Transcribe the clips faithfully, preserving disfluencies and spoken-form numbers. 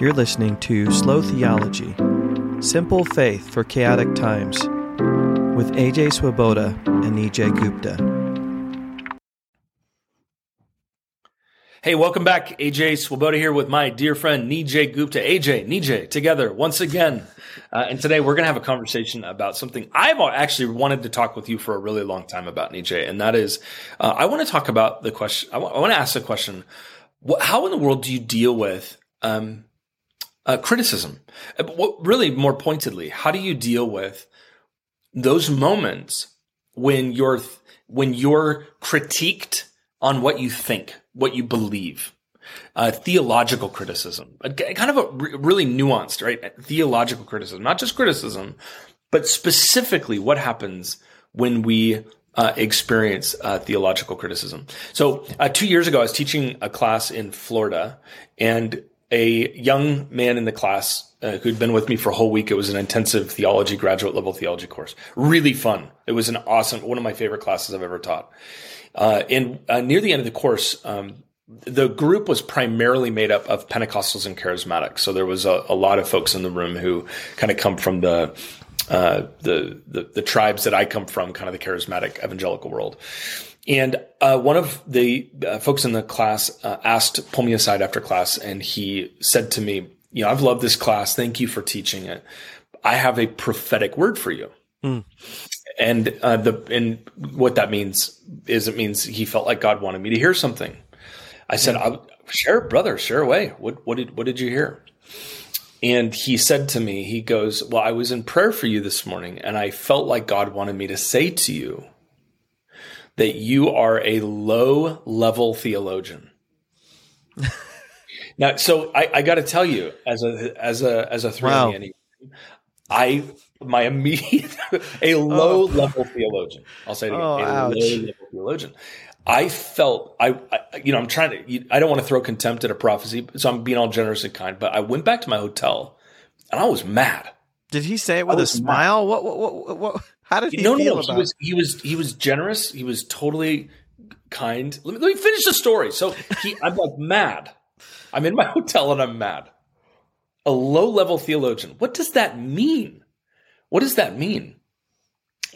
You're listening to Slow Theology, Simple Faith for Chaotic Times, with A J Swoboda and Nijay Gupta. Hey, welcome back. A J Swoboda here with my dear friend Nijay Gupta. A J, Nijay, together once again. Uh, and today we're going to have a conversation about something I've actually wanted to talk with you for a really long time about, Nijay. And that is, uh, I want to talk about the question, I, w- I want to ask the question, wh- how in the world do you deal with um, uh, criticism? Uh, what, really, more pointedly, how do you deal with those moments when you're when you're critiqued on what you think, what you believe, uh, theological criticism, kind of a re- really nuanced, right? Theological criticism, not just criticism, but specifically what happens when we uh, experience uh, theological criticism. So uh, two years ago, I was teaching a class in Florida, and a young man in the class Uh, who'd been with me for a whole week. It was an intensive theology, graduate level theology course. Really fun. It was an awesome, one of my favorite classes I've ever taught. Uh, and uh, near the end of the course, um, the group was primarily made up of Pentecostals and Charismatics. So there was a, a lot of folks in the room who kind of come from the, uh, the, the, the tribes that I come from, kind of the charismatic evangelical world. And uh, one of the uh, folks in the class uh, asked, pulled me aside after class, and he said to me, "You know, I've loved this class. Thank you for teaching it. I have a prophetic word for you." Mm. And uh, the and what that means is it means he felt like God wanted me to hear something. I said, I, "Sure, brother, share away. What what did what did you hear?" And he said to me, he goes, "Well, I was in prayer for you this morning, and I felt like God wanted me to say to you that you are a low-level theologian." Now, so I, I got to tell you, as a as a as a three-man, wow. I my immediate a low oh. level theologian. I'll say it again, oh, a ouch. low level theologian. I felt I, I you know I'm trying to I don't want to throw contempt at a prophecy, so I'm being all generous and kind. But I went back to my hotel, and I was mad. Did he say it with a smile? What, what what what? How did he no, feel no, no. about he was, it? He was he was generous. He was totally kind. Let me, let me finish the story. So he, I'm like mad. I'm in my hotel and I'm mad. A low-level theologian. What does that mean? What does that mean?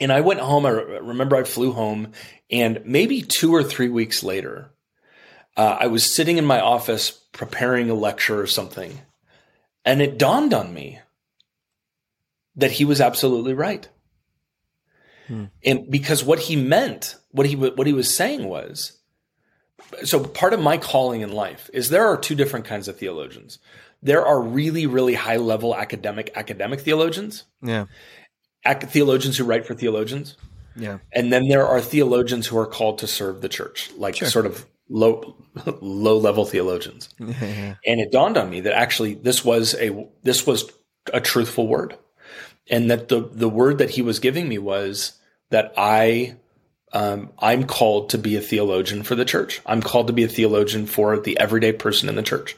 And I went home. I remember I flew home, and maybe two or three weeks later, uh, I was sitting in my office preparing a lecture or something, and it dawned on me that he was absolutely right. Hmm. And because what he meant, what he what he was saying was, so part of my calling in life is there are two different kinds of theologians. There are really, really high-level academic academic theologians. Yeah. Ac- theologians who write for theologians. Yeah. And then there are theologians who are called to serve the church, like sure. sort of low low-level theologians. Yeah. And it dawned on me that actually this was a this was a truthful word. And that the the word that he was giving me was that I Um, I'm called to be a theologian for the church. I'm called to be a theologian for the everyday person in the church.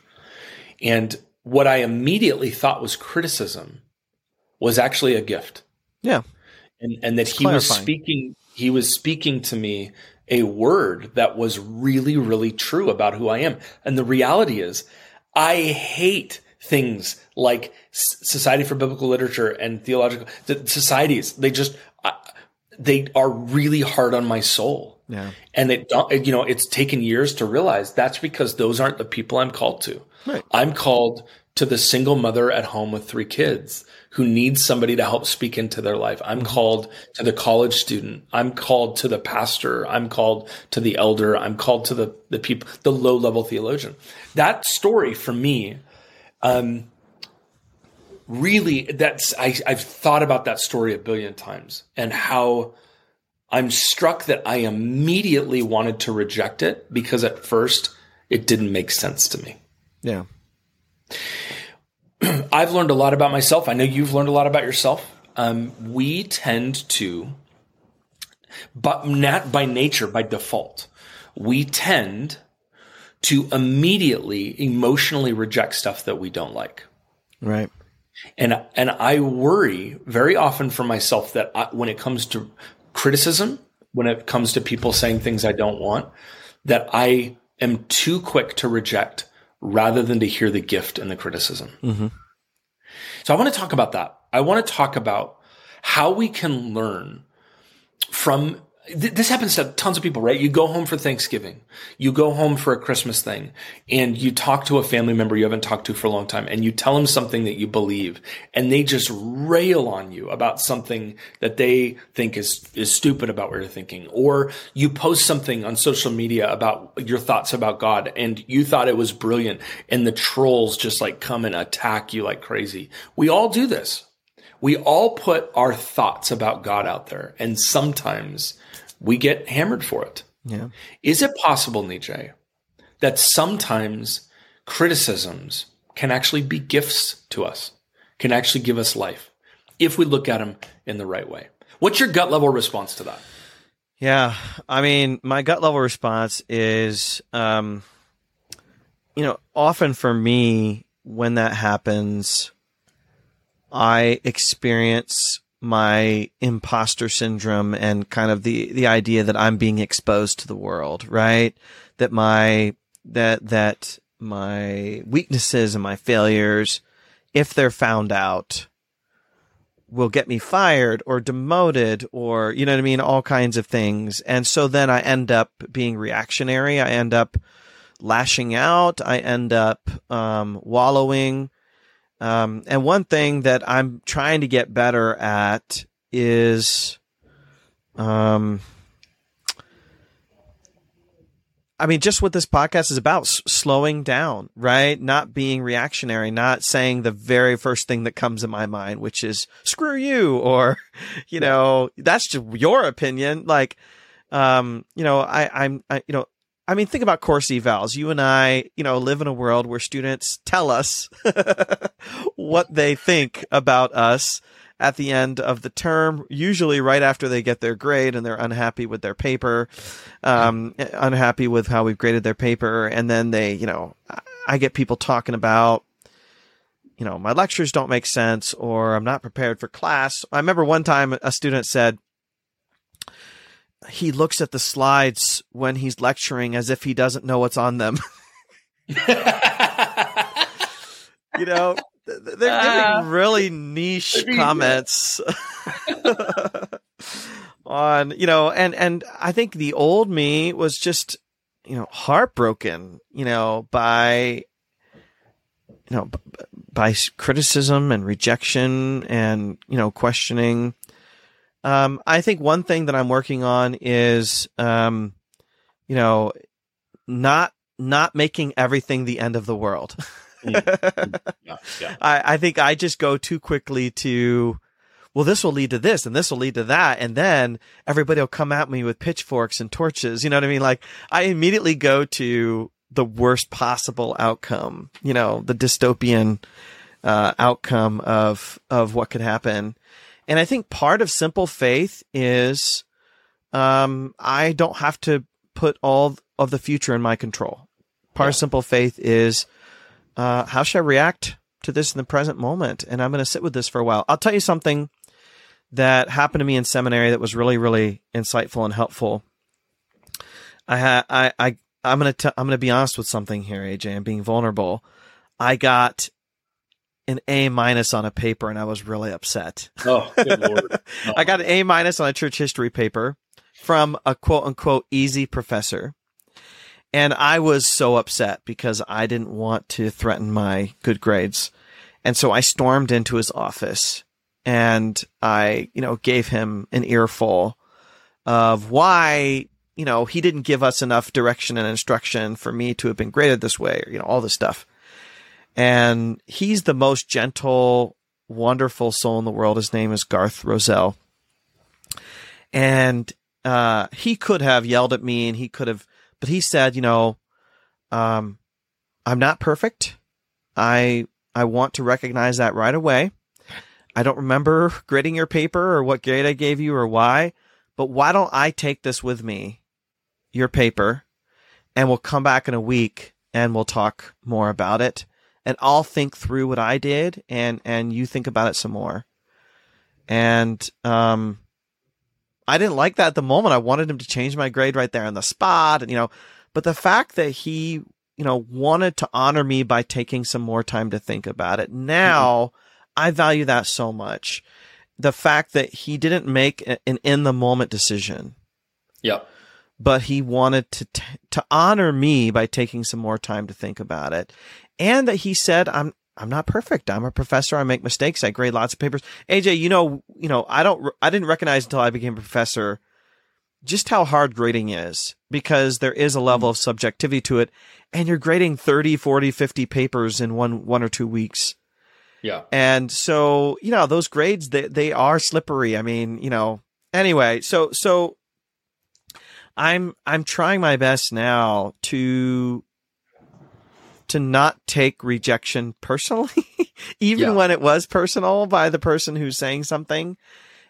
And what I immediately thought was criticism was actually a gift. Yeah. And and that it's he clarifying. was speaking, he was speaking to me a word that was really, really true about who I am. And the reality is I hate things like Society for Biblical Literature and theological the societies. They just... I, They are really hard on my soul. Yeah. And it, you know, it's taken years to realize that's because those aren't the people I'm called to. Right. I'm called to the single mother at home with three kids who needs somebody to help speak into their life. I'm mm-hmm. called to the college student. I'm called to the pastor. I'm called to the elder. I'm called to the, the people, the low level theologian. That story for me, um, Really, that's I, I've thought about that story a billion times and how I'm struck that I immediately wanted to reject it because at first it didn't make sense to me. Yeah. I've learned a lot about myself. I know you've learned a lot about yourself. Um, we tend to, but not by nature, by default, we tend to immediately emotionally reject stuff that we don't like. Right. And and I worry very often for myself that I, when it comes to criticism, when it comes to people saying things I don't want, that I am too quick to reject rather than to hear the gift and the criticism. Mm-hmm. So I want to talk about that. I want to talk about how we can learn from th- – this happens to tons of people, right? You go home for Thanksgiving. You go home for a Christmas thing, and you talk to a family member you haven't talked to for a long time, and you tell them something that you believe, and they just rail on you about something that they think is, is stupid about what you're thinking. Or you post something on social media about your thoughts about God, and you thought it was brilliant, and the trolls just like come and attack you like crazy. We all do this. We all put our thoughts about God out there, and sometimes we get hammered for it. Yeah. Is it possible, Nijay, that sometimes criticisms can actually be gifts to us, can actually give us life, if we look at them in the right way? What's your gut level response to that? Yeah, I mean, my gut level response is, um, you know, often for me, when that happens, I experience my imposter syndrome and kind of the, the idea that I'm being exposed to the world, right? That my, that, that my weaknesses and my failures, if they're found out, will get me fired or demoted or, you know what I mean? All kinds of things. And so then I end up being reactionary. I end up lashing out. I end up, um, wallowing. Um, and one thing that I'm trying to get better at is, um, I mean, just what this podcast is about, s- slowing down, right? Not being reactionary, not saying the very first thing that comes in my mind, which is screw you, or, you know, that's just your opinion. Like, um, you know, I, I'm, I, you know, I mean, think about course evals. You and I, you know, live in a world where students tell us what they think about us at the end of the term, usually right after they get their grade and they're unhappy with their paper, um, unhappy with how we've graded their paper. And then they, you know, I get people talking about, you know, my lectures don't make sense, or I'm not prepared for class. I remember one time a student said, he looks at the slides when he's lecturing as if he doesn't know what's on them. You know, they're giving uh, really niche comments on, you know, and, and I think the old me was just, you know, heartbroken, you know, by, you know, by criticism and rejection and, you know, questioning. Um, I think one thing that I'm working on is, um, you know, not not making everything the end of the world. mm. yeah, yeah. I, I think I just go too quickly to, well, this will lead to this and this will lead to that. And then everybody will come at me with pitchforks and torches. You know what I mean? Like, I immediately go to the worst possible outcome, you know, the dystopian uh, outcome of of what could happen. And I think part of simple faith is, um, I don't have to put all of the future in my control. Part yeah. of simple faith is, uh, how should I react to this in the present moment? And I'm going to sit with this for a while. I'll tell you something that happened to me in seminary that was really, really insightful and helpful. I ha- I, I, I'm going to, I'm going to be honest with something here, A J. I'm being vulnerable. I got an A minus on a paper, and I was really upset. Oh, good Lord. Oh. I got an A minus on a church history paper from a quote unquote easy professor. And I was so upset because I didn't want to threaten my good grades. And so I stormed into his office and I, you know, gave him an earful of why, you know, he didn't give us enough direction and instruction for me to have been graded this way, or, you know, all this stuff. And he's the most gentle, wonderful soul in the world. His name is Garth Rosell. And uh, he could have yelled at me, and he could have, but he said, you know, um, I'm not perfect. I I want to recognize that right away. I don't remember grading your paper or what grade I gave you or why, but why don't I take this with me, your paper, and we'll come back in a week and we'll talk more about it. And I'll think through what I did, and, and you think about it some more. And um, I didn't like that at the moment. I wanted him to change my grade right there on the spot, and you know, but the fact that he you know, wanted to honor me by taking some more time to think about it. Now, I value that so much. The fact that he didn't make an in-the-moment decision. Yeah. But he wanted to t- to honor me by taking some more time to think about it. And that he said, I'm I'm not perfect. I'm a professor. I make mistakes. I grade lots of papers. A J, you know, you know, I don't, I didn't recognize until I became a professor just how hard grading is, because there is a level of subjectivity to it, and you're grading thirty, forty, fifty papers in one, one or two weeks. Yeah. And so, you know, those grades, they, they are slippery. I mean, you know, anyway, so, so I'm, I'm trying my best now to, to not take rejection personally, even yeah. when it was personal by the person who's saying something.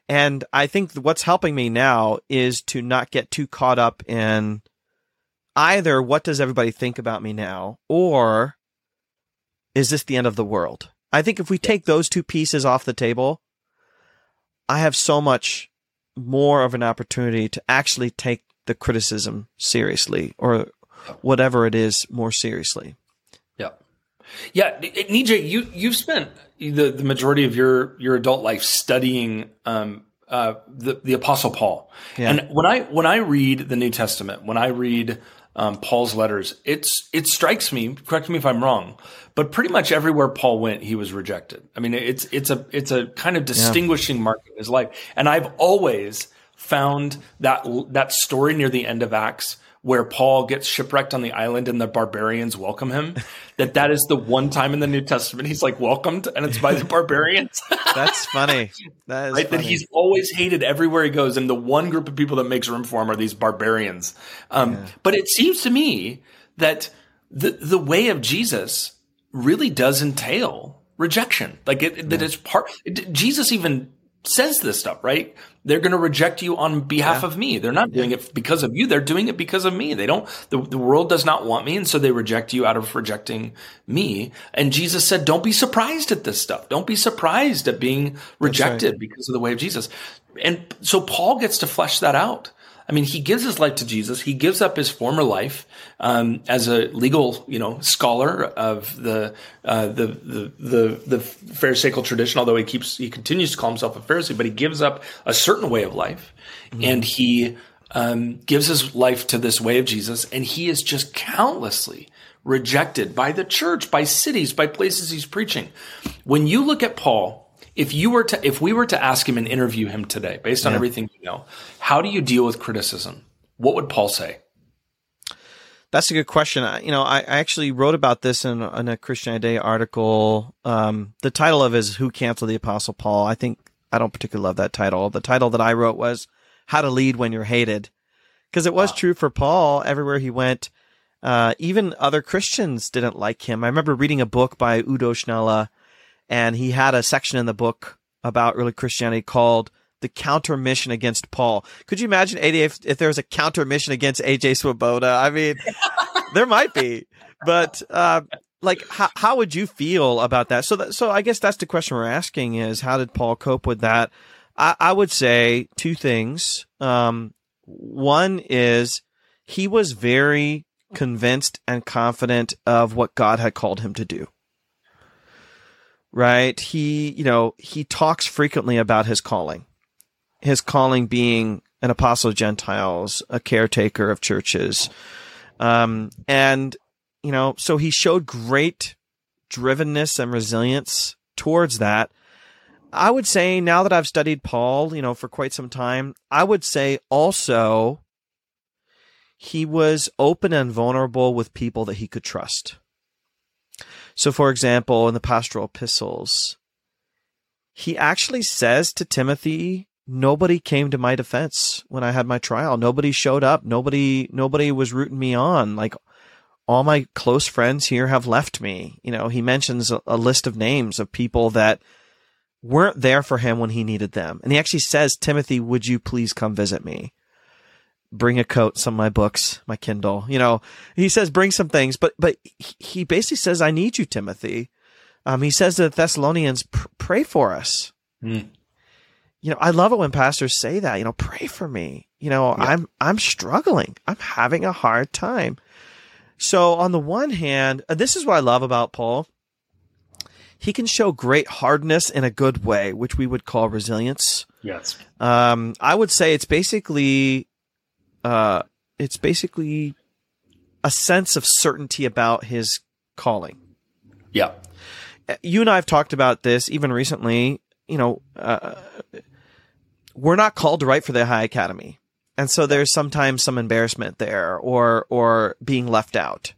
And I think what's helping me now is to not get too caught up in either what does everybody think about me now, or is this the end of the world? I think if we take those two pieces off the table, I have so much more of an opportunity to actually take the criticism seriously, or whatever it is, more seriously. Yeah. Yeah. Nijay, you, you've spent the, the majority of your, your adult life studying, um, uh, the, the Apostle Paul. Yeah. And when I, when I read the New Testament, when I read, um, Paul's letters, it's, it strikes me, correct me if I'm wrong, but pretty much everywhere Paul went, he was rejected. I mean, it's, it's a, it's a kind of distinguishing yeah. mark in his life. And I've always found that, that story near the end of Acts, where Paul gets shipwrecked on the island and the barbarians welcome him, that that is the one time in the New Testament he's like welcomed, and it's by the barbarians. That's funny. That is right? funny. That he's always hated everywhere he goes, and the one group of people that makes room for him are these barbarians. Um, yeah. But it seems to me that the the way of Jesus really does entail rejection. Like it, yeah. that it's part – Jesus even – says this stuff, right? They're going to reject you on behalf yeah. of me. They're not doing yeah. it because of you. They're doing it because of me. They don't, the, the world does not want me. And so they reject you out of rejecting me. And Jesus said, don't be surprised at this stuff. Don't be surprised at being rejected right. because of the way of Jesus. And so Paul gets to flesh that out. I mean, he gives his life to Jesus. He gives up his former life, um, as a legal, you know, scholar of the, uh, the, the, the, the Pharisaical tradition, although he keeps, he continues to call himself a Pharisee, but he gives up a certain way of life mm-hmm. and he, um, gives his life to this way of Jesus. And he is just countlessly rejected by the church, by cities, by places he's preaching. When you look at Paul, If you were to, if we were to ask him and interview him today, based on yeah. everything you know, how do you deal with criticism? What would Paul say? That's a good question. I, you know, I, I actually wrote about this in, in a Christianity Today article. Um, the title of it is "Who Canceled the Apostle Paul?" I think I don't particularly love that title. The title that I wrote was "How to Lead When You're Hated," because it was wow. true for Paul everywhere he went. Uh, even other Christians didn't like him. I remember reading a book by Udo Schnelle. And he had a section in the book about early Christianity called The Counter Mission Against Paul. Could you imagine, A D, if, if there was a counter mission against A J Swoboda? I mean, there might be. But uh, like, how, how would you feel about that? So that, so I guess that's the question we're asking is, how did Paul cope with that? I, I would say two things. Um, one is he was very convinced and confident of what God had called him to do. Right. He, you know, he talks frequently about his calling, his calling being an apostle of Gentiles, a caretaker of churches. Um, and, you know, so he showed great drivenness and resilience towards that. I would say now that I've studied Paul, you know, for quite some time, I would say also he was open and vulnerable with people that he could trust. So, for example, in the pastoral epistles, he actually says to Timothy, nobody came to my defense when I had my trial. Nobody showed up. Nobody nobody was rooting me on. Like, all my close friends here have left me. You know, he mentions a, a list of names of people that weren't there for him when he needed them. And he actually says, Timothy, would you please come visit me? Bring a coat, some of my books, my Kindle, you know, he says, bring some things, but, but he basically says, I need you, Timothy. Um, he says to the Thessalonians, pray for us. Mm. You know, I love it when pastors say that, you know, pray for me, you know, yeah. I'm, I'm struggling. I'm having a hard time. So on the one hand, this is what I love about Paul. He can show great hardness in a good way, which we would call resilience. Yes. Um, I would say it's basically, uh, it's basically a sense of certainty about his calling. Yeah. You and I have talked about this even recently. You know, uh, we're not called to write for the High Academy. And so there's sometimes some embarrassment there or, or being left out,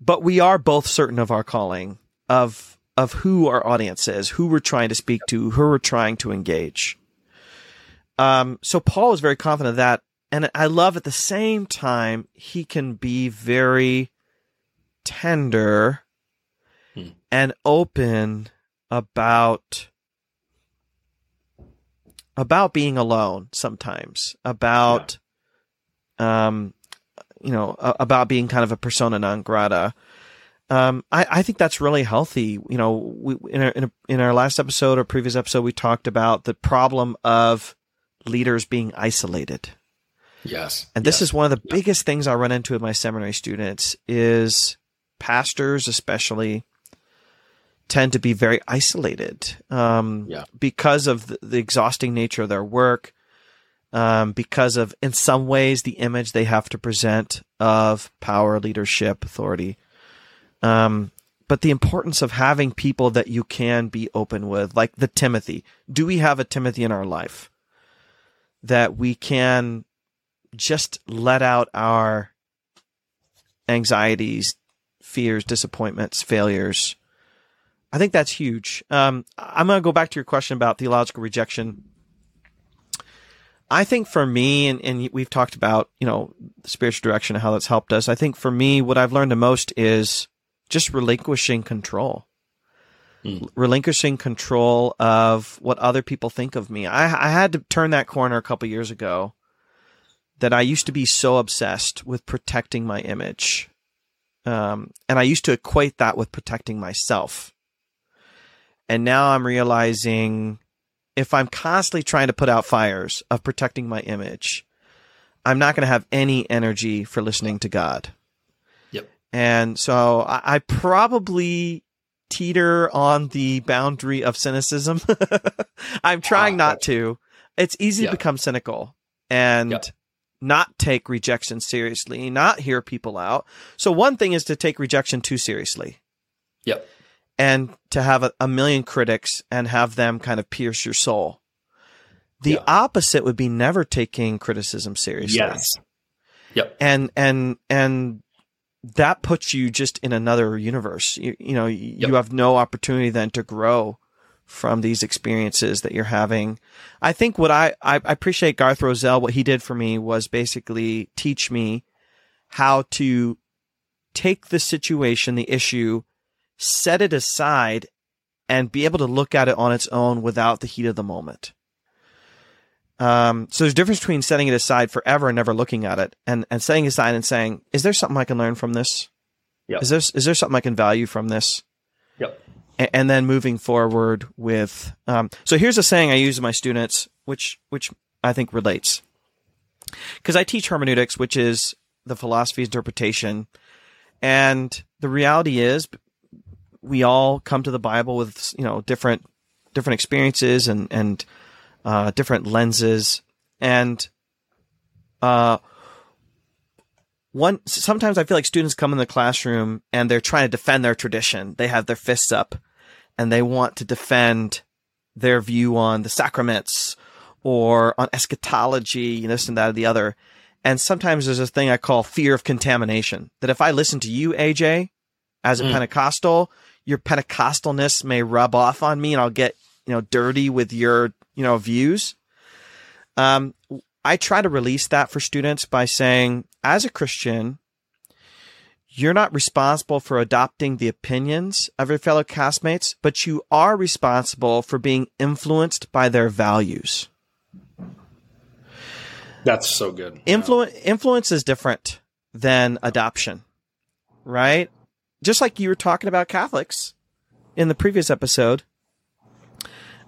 but we are both certain of our calling, of, of who our audience is, who we're trying to speak to, who we're trying to engage. Um, so Paul is very confident of that. And I love at the same time, he can be very tender hmm. and open about about being alone sometimes, about, yeah. um, you know, a, about being kind of a persona non grata. Um, I, I think that's really healthy. You know, we, in, our, in, a, in our last episode or previous episode, we talked about the problem of leaders being isolated. Yes. And this yes. is one of the yes. biggest things I run into with my seminary students is pastors, especially, tend to be very isolated um, yeah. because of the, the exhausting nature of their work, um, because of, in some ways, the image they have to present of power, leadership, authority. Um, but the importance of having people that you can be open with, like the Timothy. Do we have a Timothy in our life that we can just let out our anxieties, fears, disappointments, failures? I think that's huge. Um, I'm going to go back to your question about theological rejection. I think for me, and, and we've talked about, you know, spiritual direction and how that's helped us. I think for me, what I've learned the most is just relinquishing control, mm. relinquishing control of what other people think of me. I, I had to turn that corner a couple years ago that I used to be so obsessed with protecting my image. Um, and I used to equate that with protecting myself. And now I'm realizing if I'm constantly trying to put out fires of protecting my image, I'm not going to have any energy for listening to God. Yep. And so I, I probably teeter on the boundary of cynicism. I'm trying ah, not right. to. It's easy yep. to become cynical and yep. not take rejection seriously, not hear people out. So one thing is to take rejection too seriously. Yep. And to have a, a million critics and have them kind of pierce your soul. The yeah. opposite would be never taking criticism seriously. Yes. Yep. And and and that puts you just in another universe. You, you know, you, yep. you have no opportunity then to grow from these experiences that you're having. I think what I, I appreciate Garth Rosell, what he did for me was basically teach me how to take the situation, the issue, set it aside and be able to look at it on its own without the heat of the moment. Um, so there's a difference between setting it aside forever and never looking at it and, and setting it aside and saying, is there something I can learn from this? Yep. Is there, is there something I can value from this? Yep. And, and then moving forward with, um, so here's a saying I use with my students, which, which I think relates because I teach hermeneutics, which is the philosophy of interpretation. And the reality is, we all come to the Bible with, you know, different, different experiences and, and, uh, different lenses. And, uh, one, sometimes I feel like students come in the classroom and they're trying to defend their tradition. They have their fists up and they want to defend their view on the sacraments or on eschatology, this and that or the other. And sometimes there's this thing I call fear of contamination, that if I listen to you, A J, as a mm. Pentecostal, your Pentecostalness may rub off on me and I'll get, you know, dirty with your, you know, views. Um, I try to release that for students by saying, as a Christian, you're not responsible for adopting the opinions of your fellow castmates, but you are responsible for being influenced by their values. That's so good. Influ- yeah. Influence is different than adoption, right? Just like you were talking about Catholics in the previous episode,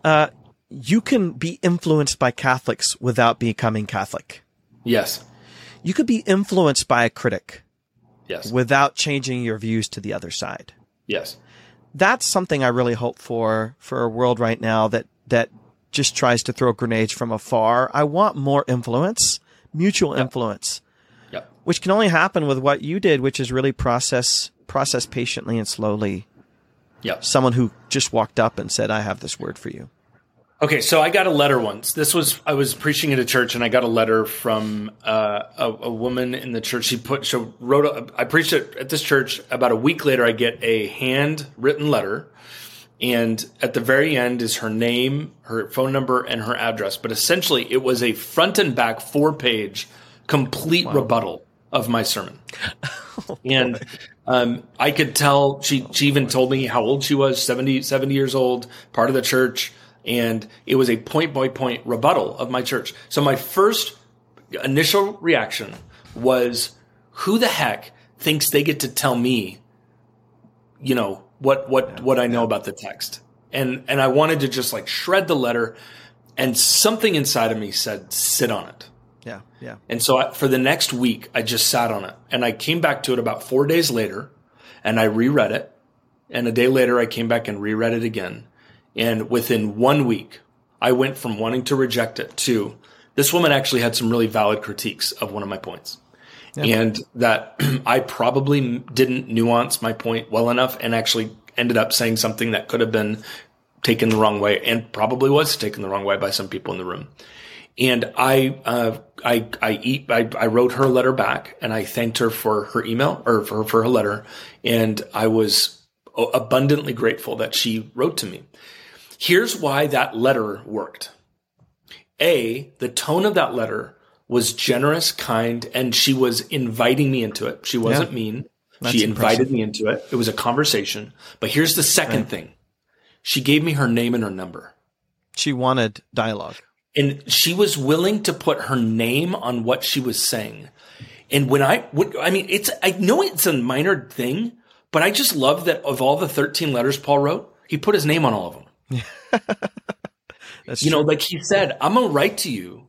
uh, you can be influenced by Catholics without becoming Catholic. Yes. You could be influenced by a critic Yes. Without changing your views to the other side. Yes. That's something I really hope for, for a world right now that, that just tries to throw grenades from afar. I want more influence, mutual yep. influence, yep. which can only happen with what you did, which is really process, process patiently and slowly. Yep. Someone who just walked up and said, I have this word for you. Okay, so I got a letter once. This was I was preaching at a church, and I got a letter from uh, a, a woman in the church. She put she wrote. A, I preached at, at this church. About a week later, I get a handwritten letter, and at the very end is her name, her phone number, and her address. But essentially, it was a front and back four page complete wow. rebuttal of my sermon, oh, and um, I could tell. She oh, she even boy. told me how old she was, seventy, seventy years old, part of the church. And it was a point-by-point rebuttal of my church. So my first initial reaction was, who the heck thinks they get to tell me, you know, what what, what I know about the text? And and I wanted to just, like, shred the letter. And something inside of me said, sit on it. Yeah, yeah. And so I, for the next week, I just sat on it. And I came back to it about four days later, and I reread it. And a day later, I came back and reread it again. And within one week, I went from wanting to reject it to this woman actually had some really valid critiques of one of my points. Yeah. And that I probably didn't nuance my point well enough and actually ended up saying something that could have been taken the wrong way and probably was taken the wrong way by some people in the room. And I, uh, I, I, eat, I, I wrote her letter back and I thanked her for her email or for, for her letter. And I was abundantly grateful that she wrote to me. Here's why that letter worked. A, the tone of that letter was generous, kind, and she was inviting me into it. She wasn't yeah. mean. That's she invited impressive. me into it. It was a conversation. But here's the second right. thing. She gave me her name and her number. She wanted dialogue. And she was willing to put her name on what she was saying. And when I – I mean, it's I know it's a minor thing, but I just love that of all the thirteen letters Paul wrote, he put his name on all of them. That's you true. know, like he said, I'm going to write to you,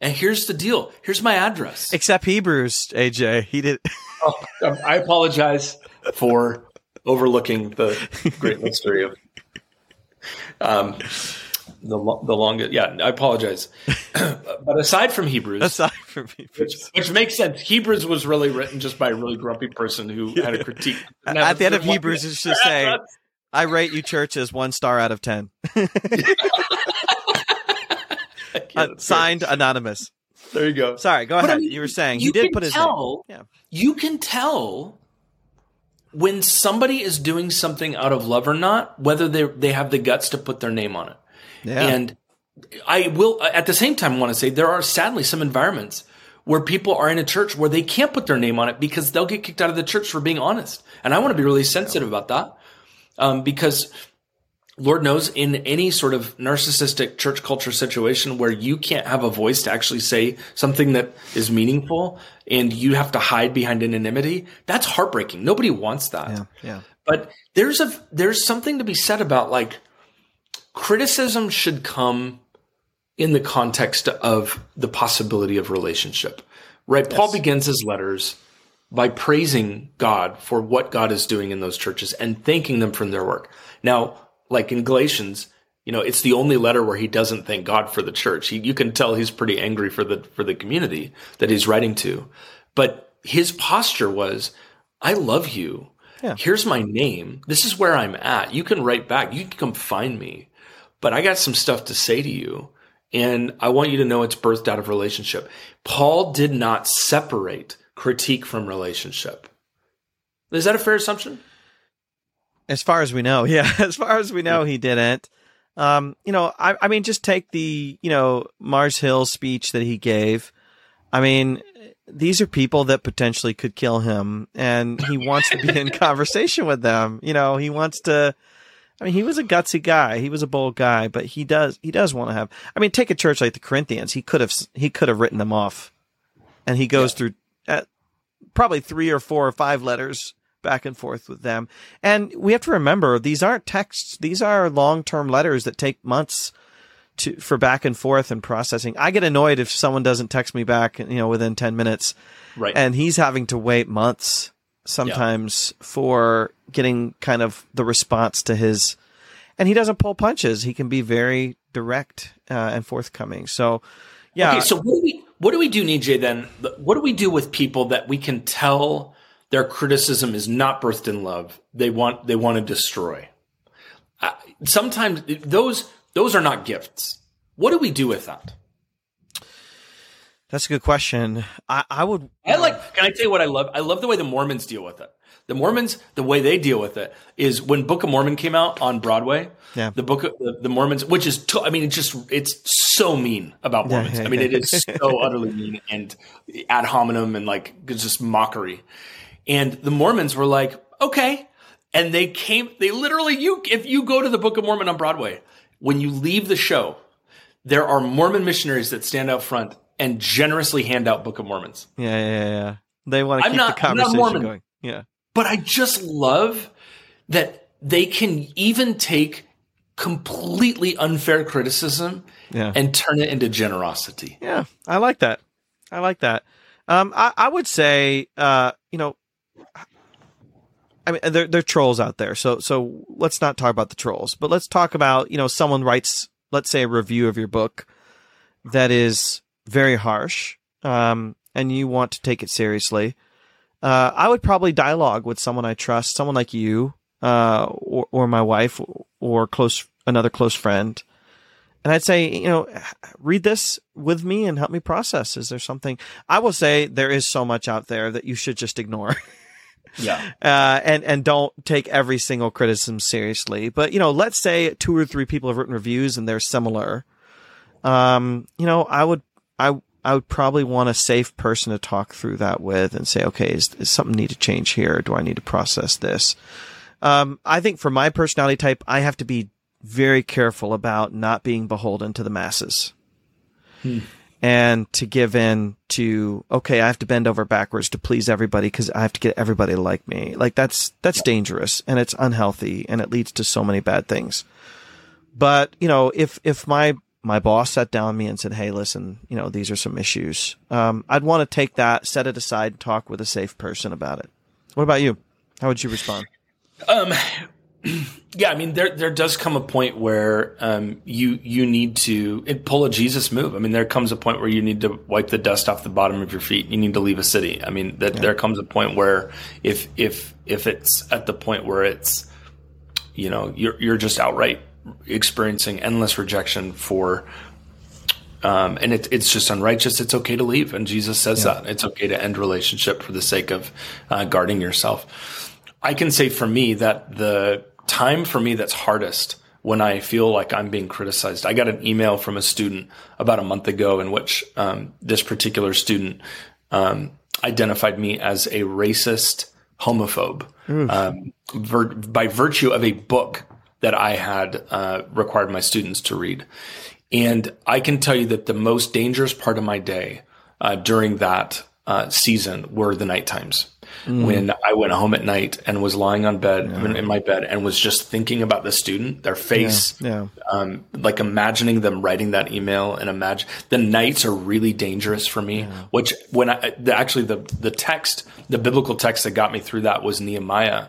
and here's the deal. Here's my address. Except Hebrews, A J. He did. oh, I apologize for overlooking the great mystery of um, the, the longest. Yeah, I apologize. But aside from Hebrews, aside from Hebrews. Which, which makes sense. Hebrews was really written just by a really grumpy person who yeah. had a critique. At, at the end of Hebrews, it's just saying, I rate you church as one star out of ten. uh, signed anonymous. There you go. Sorry, go but ahead. I mean, you were saying you he did put his tell, name. Yeah. You can tell when somebody is doing something out of love or not, whether they they have the guts to put their name on it. Yeah. And I will, at the same time, want to say there are sadly some environments where people are in a church where they can't put their name on it because they'll get kicked out of the church for being honest. And I want to be really sensitive yeah. about that. Um, because Lord knows in any sort of narcissistic church culture situation where you can't have a voice to actually say something that is meaningful and you have to hide behind anonymity, that's heartbreaking. Nobody wants that. Yeah, yeah. But there's a, there's something to be said about like criticism should come in the context of the possibility of relationship, right? Yes. Paul begins his letters by praising God for what God is doing in those churches and thanking them for their work. Now, like in Galatians, you know, it's the only letter where he doesn't thank God for the church. He, you can tell he's pretty angry for the for the community that he's writing to. But his posture was, I love you. Yeah. Here's my name. This is where I'm at. You can write back. You can come find me. But I got some stuff to say to you, and I want you to know it's birthed out of relationship. Paul did not separate critique from relationship. Is that a fair assumption? As far as we know, yeah. As far as we know, he didn't. Um, you know, I, I mean, just take the, you know, Mars Hill speech that he gave. I mean, these are people that potentially could kill him, and he wants to be in conversation with them. You know, he wants to. I mean, he was a gutsy guy. He was a bold guy, but he does he does want to have. I mean, take a church like the Corinthians. He could have he could have written them off, and he goes yeah. through. At probably three or four or five letters back and forth with them. And we have to remember, these aren't texts. These are long-term letters that take months to for back and forth and processing. I get annoyed if someone doesn't text me back, you know, within ten minutes. Right. And he's having to wait months sometimes yeah. for getting kind of the response to his, and he doesn't pull punches. He can be very direct uh, and forthcoming. So, yeah. Okay, so what do we, what do we do, Nijay, then? What do we do with people that we can tell their criticism is not birthed in love? They want, they want to destroy. Uh, sometimes those, those are not gifts. What do we do with that? That's a good question. I, I would. I like. Can I tell you what I love? I love the way the Mormons deal with it. The Mormons, the way they deal with it is when Book of Mormon came out on Broadway. Yeah. The Book of the, the Mormons, which is, t- I mean, it's just, it's so mean about Mormons. I mean, it is so utterly mean and ad hominem and like it's just mockery. And the Mormons were like, okay, and they came. They literally, you if you go to the Book of Mormon on Broadway, when you leave the show, there are Mormon missionaries that stand out front and generously hand out Book of Mormons. Yeah, yeah, yeah. They want to keep not, the conversation going. Yeah. But I just love that they can even take completely unfair criticism yeah. and turn it into generosity. Yeah, I like that. I like that. Um, I, I would say, uh, you know, I mean, there, there are trolls out there. So, so let's not talk about the trolls, but let's talk about, you know, someone writes, let's say, a review of your book that is very harsh, um, and you want to take it seriously. Uh, I would probably dialogue with someone I trust, someone like you, uh, or, or my wife, or close another close friend. And I'd say, you know, read this with me and help me process. Is there something? I will say there is so much out there that you should just ignore. yeah. Uh, and, and don't take every single criticism seriously. But, you know, let's say two or three people have written reviews and they're similar. Um, you know, I would, I, I would probably want a safe person to talk through that with and say, okay, is, is something need to change here? Do I need to process this? Um, I think for my personality type, I have to be very careful about not being beholden to the masses hmm. and to give in to, okay, I have to bend over backwards to please everybody because I have to get everybody to like me. Like that's, that's yeah. dangerous, and it's unhealthy, and it leads to so many bad things. But, you know, if, if my, My boss sat down with me and said, hey, listen, you know, these are some issues. Um, I'd want to take that, set it aside, and talk with a safe person about it. What about you? How would you respond? Um, yeah, I mean, there there does come a point where um, you you need to pull a Jesus move. I mean, there comes a point where you need to wipe the dust off the bottom of your feet. You need to leave a city. I mean, that yeah. there comes a point where if if if it's at the point where it's, you know, you're you're just outright experiencing endless rejection for, um, and it, it's just unrighteous. It's okay to leave. And Jesus says yeah. that it's okay to end relationship for the sake of uh, guarding yourself. I can say for me that the time for me that's hardest when I feel like I'm being criticized, I got an email from a student about a month ago in which um, this particular student um, identified me as a racist homophobe um, vir- by virtue of a book that I had uh, required my students to read. And I can tell you that the most dangerous part of my day uh, during that uh, season were the night times mm. when I went home at night and was lying on bed yeah. in, in my bed and was just thinking about the student, their face, yeah. Yeah. Um, like imagining them writing that email and imagine the nights are really dangerous for me, yeah. which when I the, actually the, the text, the biblical text that got me through that was Nehemiah.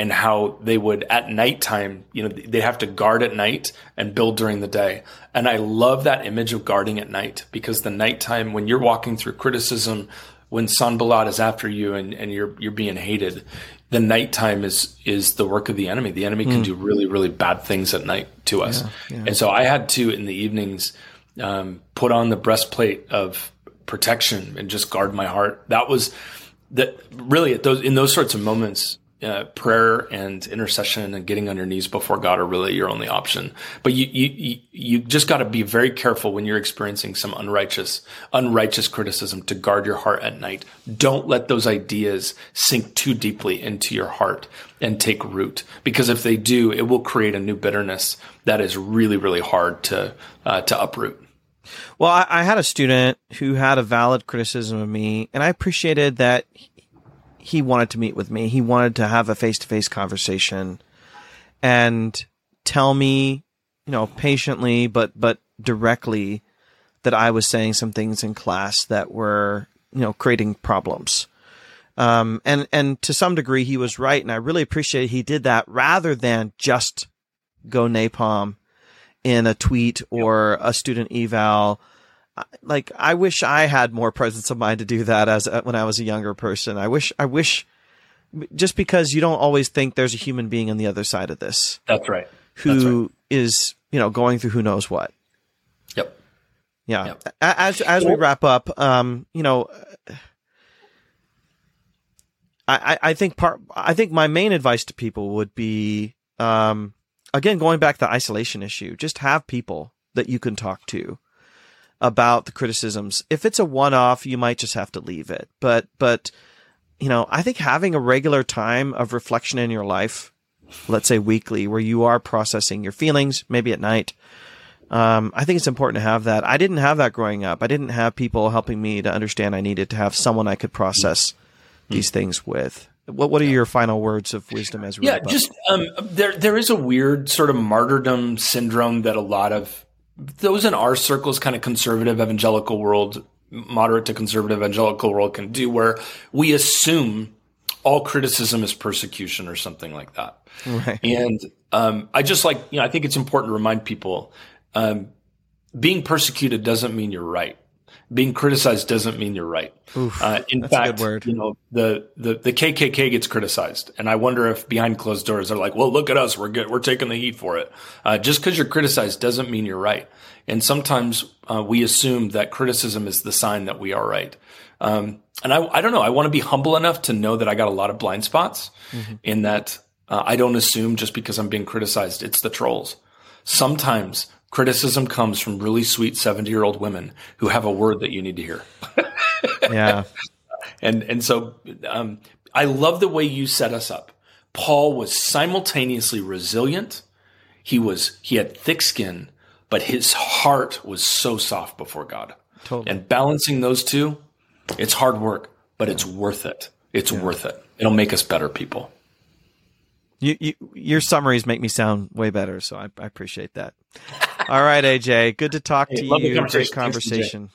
And how they would at nighttime, you know, they have to guard at night and build during the day. And I love that image of guarding at night, because the nighttime, when you're walking through criticism, when Sanbalat is after you and, and you're you're being hated, the nighttime is is the work of the enemy. The enemy can mm. do really, really bad things at night to us. Yeah, yeah. And so I had to, in the evenings, um, put on the breastplate of protection and just guard my heart. That was that really at those in those sorts of moments. Uh, prayer and intercession and getting on your knees before God are really your only option. But you, you, you just got to be very careful when you're experiencing some unrighteous, unrighteous criticism to guard your heart at night. Don't let those ideas sink too deeply into your heart and take root, because if they do, it will create a new bitterness that is really, really hard to, uh, to uproot. Well, I, I had a student who had a valid criticism of me, and I appreciated that he- He wanted to meet with me. He wanted to have a face-to-face conversation and tell me, you know, patiently, but, but directly, that I was saying some things in class that were, you know, creating problems. Um, and, and to some degree, he was right. And I really appreciate he did that rather than just go napalm in a tweet or a student eval. Like, I wish I had more presence of mind to do that as a, when I was a younger person. I wish, I wish, just because you don't always think there's a human being on the other side of this. That's right. Who That's right. is, you know, going through who knows what. Yep. Yeah. Yep. As, as we wrap up, um, you know, I, I think part, I think my main advice to people would be, um, again, going back to the isolation issue, just have people that you can talk to about the criticisms. If it's a one-off, you might just have to leave it. But, but, you know, I think having a regular time of reflection in your life, let's say weekly, where you are processing your feelings, maybe at night. Um, I think it's important to have that. I didn't have that growing up. I didn't have people helping me to understand. I needed to have someone I could process these things with. What What are your final words of wisdom as we wrap up? just um, there there is a weird sort of martyrdom syndrome that a lot of those in our circles, kind of conservative evangelical world, moderate to conservative evangelical world, can do, where we assume all criticism is persecution or something like that. Right. And um, I just like you know I think it's important to remind people, um, being persecuted doesn't mean you're right. Being criticized doesn't mean you're right. Oof, uh, in that's fact, a good word. You know, the, the, the K K K gets criticized. And I wonder if behind closed doors, they're like, well, look at us. We're good. We're taking the heat for it. Uh, just because you're criticized doesn't mean you're right. And sometimes, uh, we assume that criticism is the sign that we are right. Um, and I, I don't know. I want to be humble enough to know that I got a lot of blind spots mm-hmm. in that, uh, I don't assume just because I'm being criticized, it's the trolls. Sometimes criticism comes from really sweet seventy-year-old women who have a word that you need to hear. yeah. And and so um, I love the way you set us up. Paul was simultaneously resilient. He was he had thick skin, but his heart was so soft before God. Totally. And balancing those two, it's hard work, but it's worth it. It's yeah. worth it. It'll make us better people. You, you, your summaries make me sound way better, so I, I appreciate that. All right, A J, good to talk hey, to you. Great conversation.